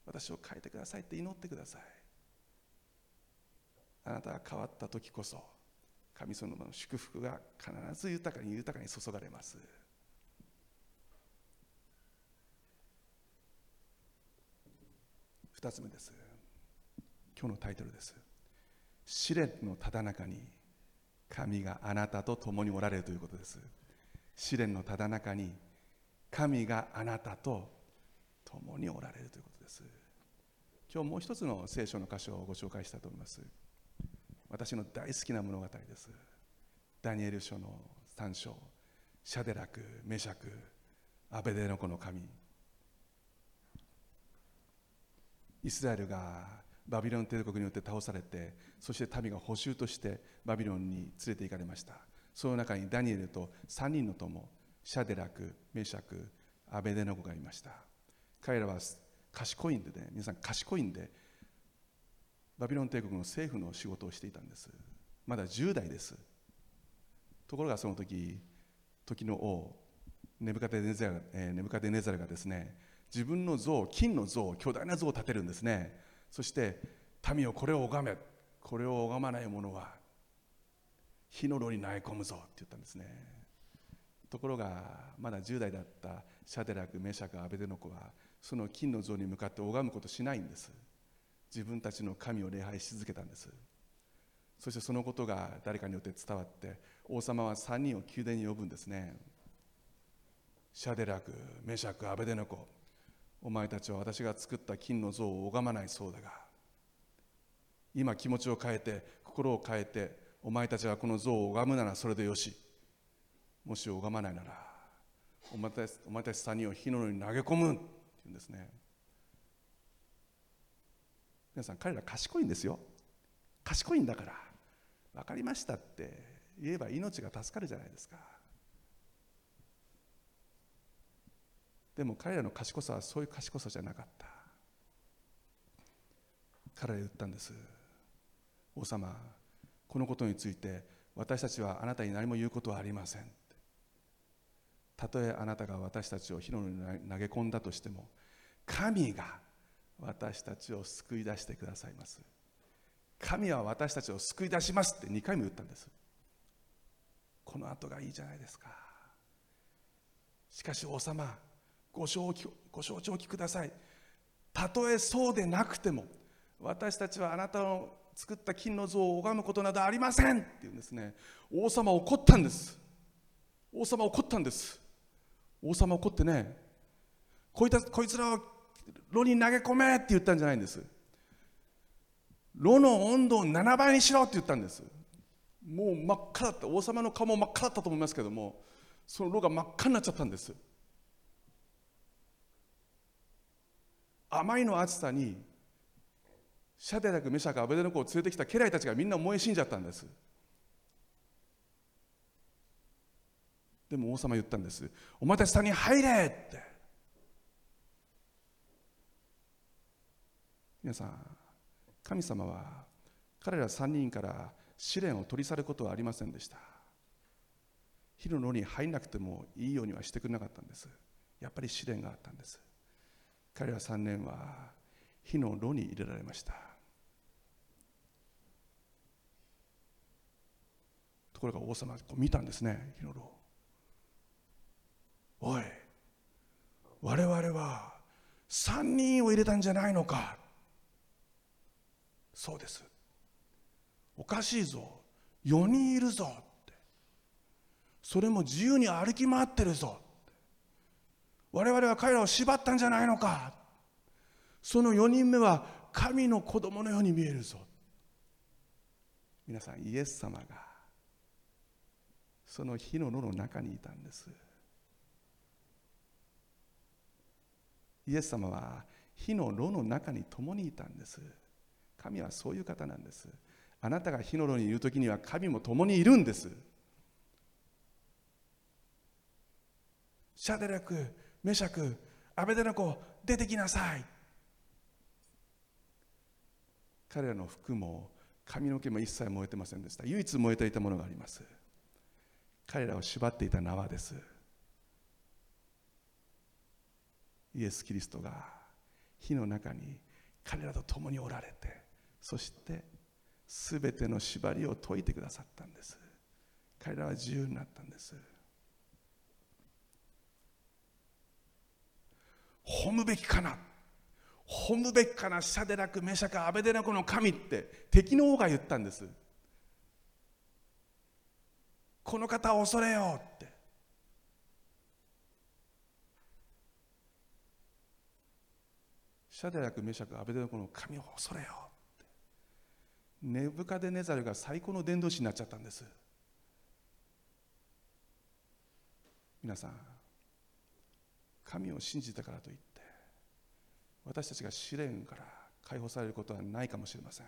私を変えてくださいって祈ってください。あなたが変わった時こそ、神様の祝福が必ず豊かに豊かに注がれます。二つ目です。今日のタイトルです。試練のただ中に神があなたと共におられるということです。試練のただ中に神があなたと共におられるということです。今日もう一つの聖書の箇所をご紹介したいと思います。私の大好きな物語です。ダニエル書のさん章、シャデラク、メシャク、アベデノコの神。イスラエルがバビロン帝国によって倒されて、そして民が捕囚としてバビロンに連れて行かれました。その中にダニエルとさんにんの友、シャデラク、メシャク、アベデノコがいました。彼らは賢いんでね、皆さん賢いんでバビロン帝国の政府の仕事をしていたんです。まだじゅう代です。ところがその時時の王ネブカデネザル、えー、ネブカデネザルがですね、自分の像、金の像、巨大な像を建てるんですね。そして民をこれを拝め、これを拝まない者は火の炉に投げ込むぞって言ったんですね。ところがまだじゅう代だったシャデラク、メシャク、アベデノコはその金の像に向かって拝むことしないんです。自分たちの神を礼拝し続けたんです。そしてそのことが誰かによって伝わって、王様はさんにんを宮殿に呼ぶんですね。シャデラク、メシャク、アベデノコ、お前たちは私が作った金の像を拝まないそうだが、今気持ちを変えて、心を変えて、お前たちはこの像を拝むならそれでよし。もし拝まないなら、お前たち、お前たちさんにんを火の炉に投げ込むって言うんですね。皆さん、彼ら賢いんですよ。賢いんだから、分かりましたって言えば命が助かるじゃないですか。でも彼らの賢さはそういう賢さじゃなかった。彼ら言ったんです。王様、このことについて私たちはあなたに何も言うことはありません。たとえあなたが私たちを火の炉に投げ込んだとしても、神が私たちを救い出してくださいます。神は私たちを救い出しますってにかいも言ったんです。この後がいいじゃないですか。しかし王様、ご承知、ご承知おきください。たとえそうでなくても、私たちはあなたの作った金の像を拝むことなどありませんって言うんですね。王様怒ったんです。王様怒ったんです。王様怒ってね、こいつ、こいつらを炉に投げ込めって言ったんじゃないんです。炉の温度をななばいにしろって言ったんです。もう真っ赤だった。王様の顔も真っ赤だったと思いますけども、その炉が真っ赤になっちゃったんです。あまりの暑さにシャデラク、メシャク、アベデノコを連れてきた家来たちがみんな燃え死んじゃったんです。でも王様言ったんです。お前たち谷に入れって。皆さん、神様は彼らさんにんから試練を取り去ることはありませんでした。火の炉に入らなくてもいいようにはしてくれなかったんです。やっぱり試練があったんです。彼らさんねんは火の炉に入れられました。ところが王様は見たんですね、火の炉。おい、我々はさんにんを入れたんじゃないのか。そうです、おかしいぞ、よにんいるぞって、それも自由に歩き回ってるぞって、我々は彼らを縛ったんじゃないのか、そのよにんめは神の子供のように見えるぞ。皆さん、イエス様がその火の炉の中にいたんです。イエス様は火の炉の中に共にいたんです。神はそういう方なんです。あなたが火の炉にいるときには神も共にいるんです。シャデラク、メシャク、アベデノコ、出てきなさい。彼らの服も髪の毛も一切燃えてませんでした。唯一燃えていたものがあります。彼らを縛っていた縄です。イエス・キリストが火の中に彼らと共におられて、そしてすべての縛りを解いてくださったんです。彼らは自由になったんです。褒むべきかな、褒むべきかな、シャデラク、メシャク、アベデノコの神って敵の王が言ったんです。この方を恐れよって。シャデラク、メシャク、アベデノコの神を恐れよって。ネブカデネザルが最高の伝道師になっちゃったんです。皆さん、神を信じたからといって私たちが試練から解放されることはないかもしれません。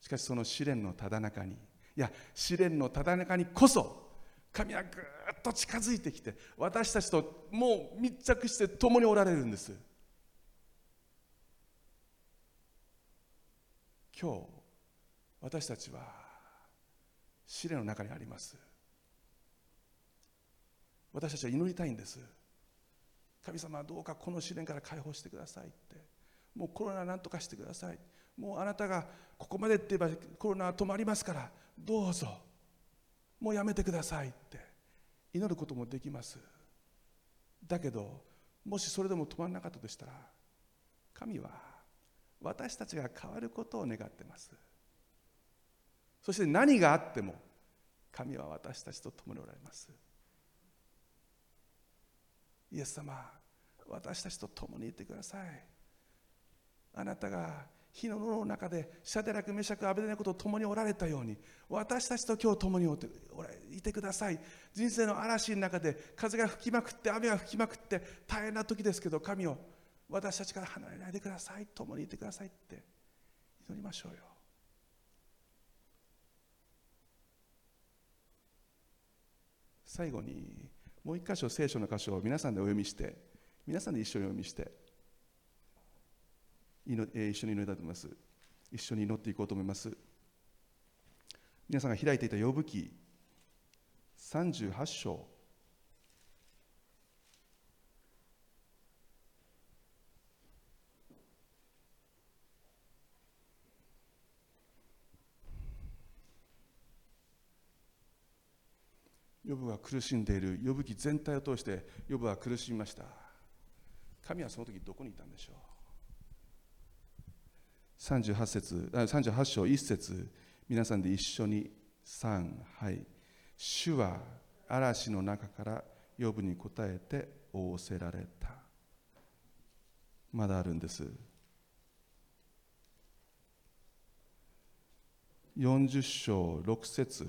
しかしその試練のただ中に、いや、試練のただ中にこそ神はぐーっと近づいてきて、私たちともう密着して共におられるんです。今日私たちは試練の中にあります。私たちは祈りたいんです。神様はどうかこの試練から解放してくださいって、もうコロナなんとかしてください、もうあなたがここまでって言えばコロナは止まりますからどうぞもうやめてくださいって祈ることもできます。だけどもしそれでも止まらなかったとしたら、神は私たちが変わることを願ってます。そして何があっても神は私たちと共におられます。イエス様、私たちと共にいてください。あなたが火の炉の中でシャデラク、メシャク、アベデノコと共におられたように、私たちと今日共におておらいてください。人生の嵐の中で風が吹きまくって雨が吹きまくって大変な時ですけど、神を私たちから離れないでください、共にいてくださいって祈りましょうよ。最後にもう一箇所、聖書の箇所を皆さんでお読みして、皆さんで一緒にお読みして、一緒に祈りたいと思います。一緒に祈っていこうと思います。皆さんが開いていたヨブ記さんじゅうはち章。ブは苦しんでいる。ヨブ記全体を通してヨブは苦しみました。神はその時どこにいたんでしょう。38, 節38章いっ節、皆さんで一緒にさん、はい、主は嵐の中からヨブに応えて仰せられた。まだあるんです。よんじゅう章ろく節、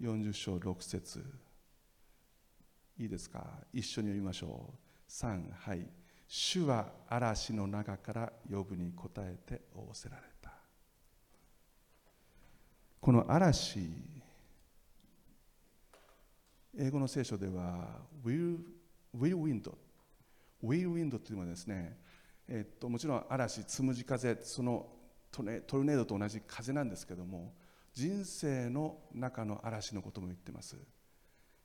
よんじゅう章ろく節、いいですか、一緒に読みましょう。さん、はい、主は嵐の中からヨブに応えて仰せられた。この嵐、英語の聖書ではウィルウィンド、ウィルウィンドというのはですね、えっと、もちろん嵐、つむじ風、そのトルネードと同じ風なんですけども、人生の中の嵐のことも言ってます。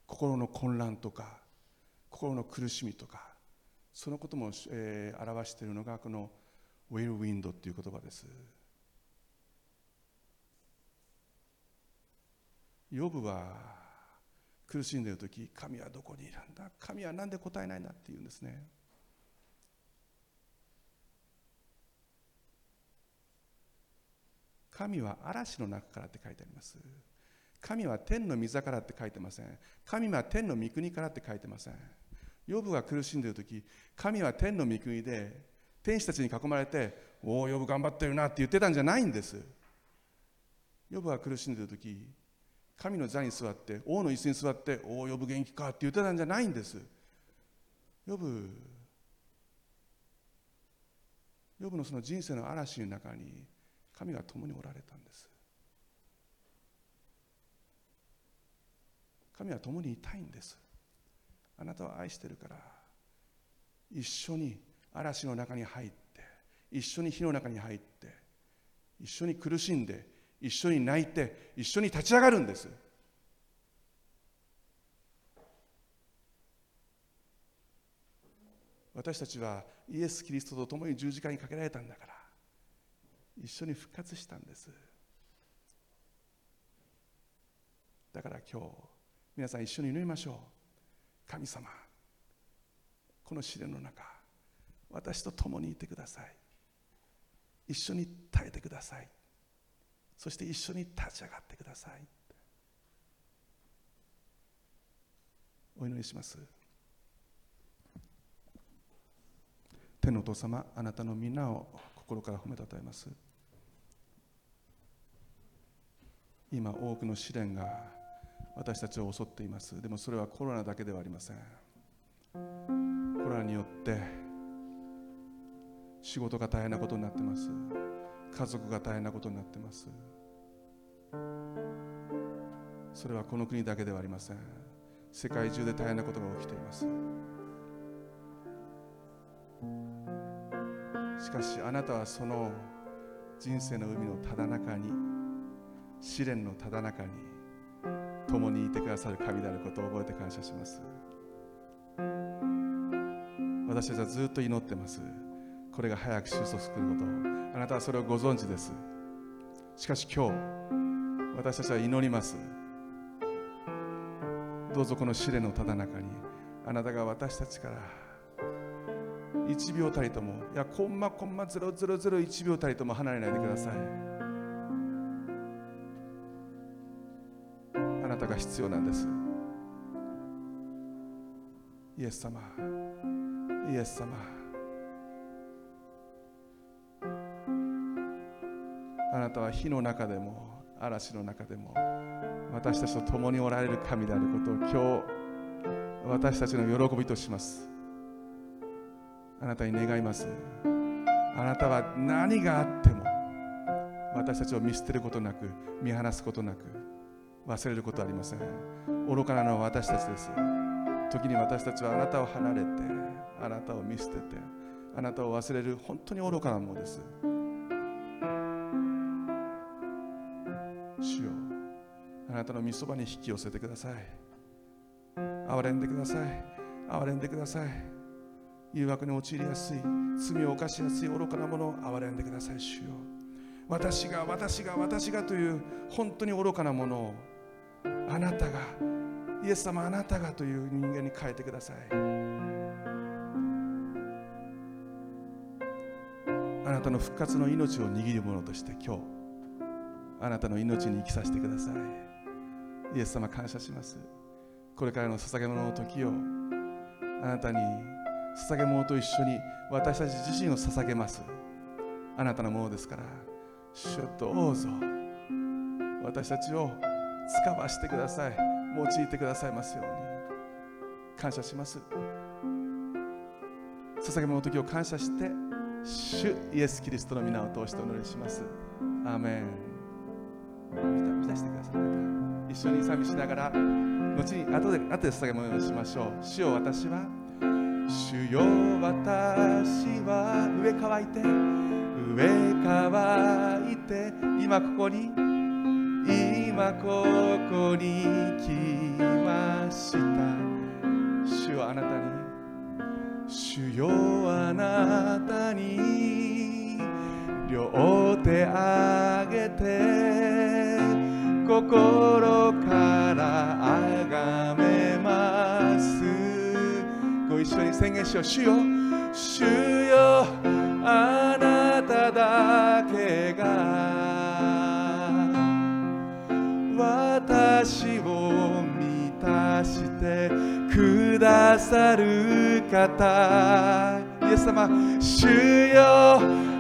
心の混乱とか心の苦しみとか、そのことも、えー、表しているのがこのウィルウィンドという言葉です。ヨブは苦しんでいるとき、神はどこにいるんだ、神はなんで答えないんだっていうんですね。神は嵐の中からって書いてあります。神は天の御座からって書いてません。神は天の御国からって書いてません。ヨブが苦しんでいるとき、神は天の御国で天使たちに囲まれて、おおヨブ頑張ってるなって言ってたんじゃないんです。ヨブが苦しんでいるとき、神の座に座って王の椅子に座って、おおヨブ元気かって言ってたんじゃないんです。ヨブヨブのその人生の嵐の中に神が共におられたんです。神は共にいたいんです。あなたを愛してるから、一緒に嵐の中に入って、一緒に火の中に入って、一緒に苦しんで、一緒に泣いて、一緒に立ち上がるんです。私たちはイエス・キリストと共に十字架にかけられたんだから、一緒に復活したんです。だから今日皆さん一緒に祈りましょう。神様、この試練の中、私と共にいてください。一緒に耐えてください。そして一緒に立ち上がってください。お祈りします。天のお父様、あなたの皆を心から褒めたたえます。今多くの試練が私たちを襲っています。でもそれはコロナだけではありません。コロナによって仕事が大変なことになってます。家族が大変なことになってます。それはこの国だけではありません。世界中で大変なことが起きています。しかしあなたはその人生の海のただ中に、試練のただ中に共にいてくださる神であることを覚えて感謝します。私たちはずっと祈ってます。これが早く収束することを、あなたはそれをご存知です。しかし今日私たちは祈ります。どうぞこの試練のただ中に、あなたが私たちからいちびょうたりとも、いやコンマコンマゼロゼロゼロいちびょうたりとも離れないでください。あなたが必要なんです。イエス様、イエス様、あなたは火の中でも嵐の中でも私たちと共におられる神であることを、今日私たちの喜びとします。あなたに願います。あなたは何があっても私たちを見捨てることなく、見放すことなく、忘れることはありません。愚かなのは私たちです。時に私たちはあなたを離れて、あなたを見捨てて、あなたを忘れる本当に愚かなものです。主よ、あなたの御そばに引き寄せてください。憐れんでください、憐れんでください。誘惑に陥りやすい、罪を犯しやすい愚かなものを憐れんでください。主よ、私が私が私がという本当に愚かなものを、あなたが、イエス様あなたがという人間に変えてください。あなたの復活の命を握るものとして今日あなたの命に生きさせてください。イエス様感謝します。これからの捧げ物の時をあなたに捧げ物と一緒に私たち自身を捧げます。あなたのものですから、主よどうぞ私たちを使わしてください。用いてくださいますように感謝します。捧げ物の時を感謝して主イエスキリストの皆を通してお祈りします。アーメン。満たしてください。また一緒に賛美しながら後に後で後で捧げ物をしましょう。主よ私は、主よ私は、上乾いて上乾いて、今ここに今ここに来ました。主よあなたに、主よあなたに両手あげて心からあがめます。ご一緒に宣言しよう。主よ主よあなただけが私を満たしてくださる方、イエス様、主よ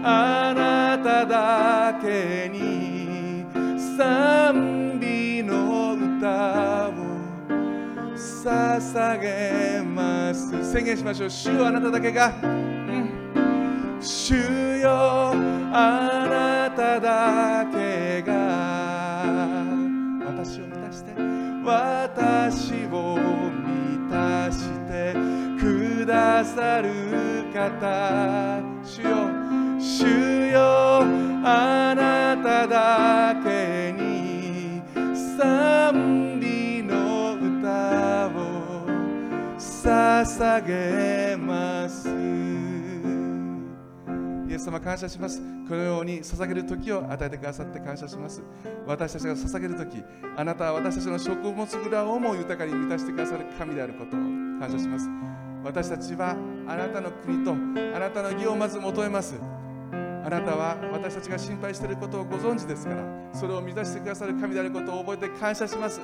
あなただけに賛美の歌を捧げます。宣言しましょう。主よあなただけが、うん、主よあなただけが私を満たして私を満たしてくださる方、主よ主よあなただけに賛美の歌を捧げます。イエス様感謝します。このように捧げる時を与えてくださって感謝します。私たちが捧げる時、あなたは私たちの食物蔵をも豊かに満たしてくださる神であることを感謝します。私たちはあなたの国とあなたの義をまず求めます。あなたは私たちが心配していることをご存知ですから、それを満たしてくださる神であることを覚えて感謝します。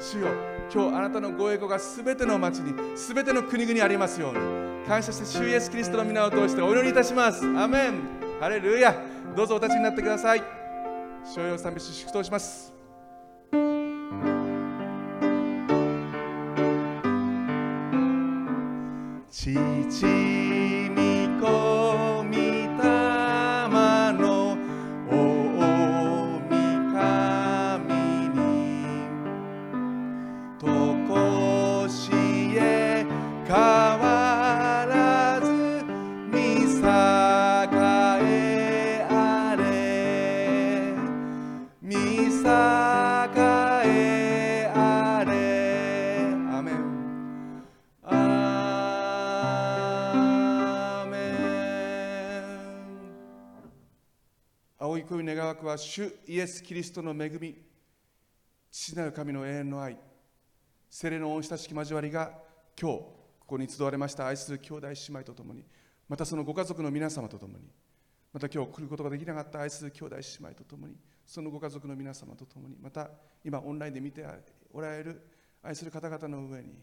主よ今日あなたのご栄光がすべての町にすべての国々ありますように感謝して、主イエスキリストの皆を通してお祈りいたします。アメン。ハレルヤ。どうぞお立ちになってください。主を賛美し祝祷します。父御子御霊の大神にとこしえ変わ恋願わくは主イエスキリストの恵み、父なる神の永遠の愛、聖霊の恩親しき交わりが今日ここに集われました愛する兄弟姉妹とともに、またそのご家族の皆様とともに、また今日来ることができなかった愛する兄弟姉妹とともに、そのご家族の皆様とともに、また今オンラインで見ておられる愛する方々の上に、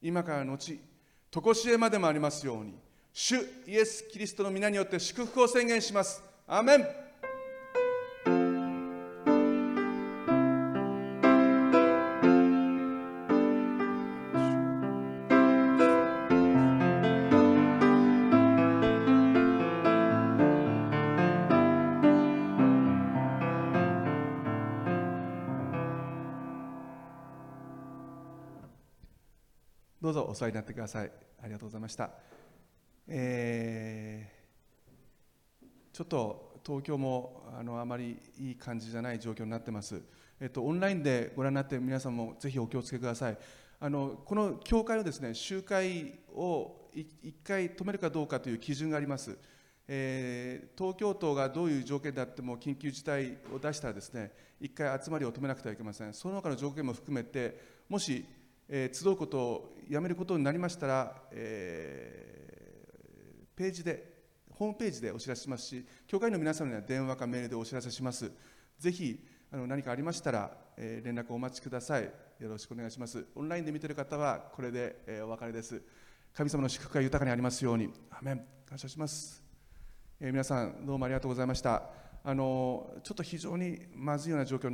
今から後常しえまでもありますように、主イエスキリストの皆によって祝福を宣言します。アーメン。どうぞお座りになってください。ありがとうございました。えー、ちょっと東京も あのあまりいい感じじゃない状況になってます。えっと、オンラインでご覧になっている皆さんもぜひお気をつけください。あのこの教会のですね、集会をいっかい止めるかどうかという基準があります。えー、東京都がどういう条件であっても緊急事態を出したらですね、一回集まりを止めなくてはいけません。その他の条件も含めて、もし、えー、集うことをやめることになりましたら、えー、ページで、ホームページでお知らせしますし、教会の皆様には電話かメールでお知らせします。ぜひあの何かありましたら、えー、連絡をお待ちください。よろしくお願いします。オンラインで見ている方はこれで、えー、お別れです。神様の祝福が豊かにありますように。アーメン。感謝します。えー、皆さんどうもありがとうございました。あのちょっと非常にまずいような状況にな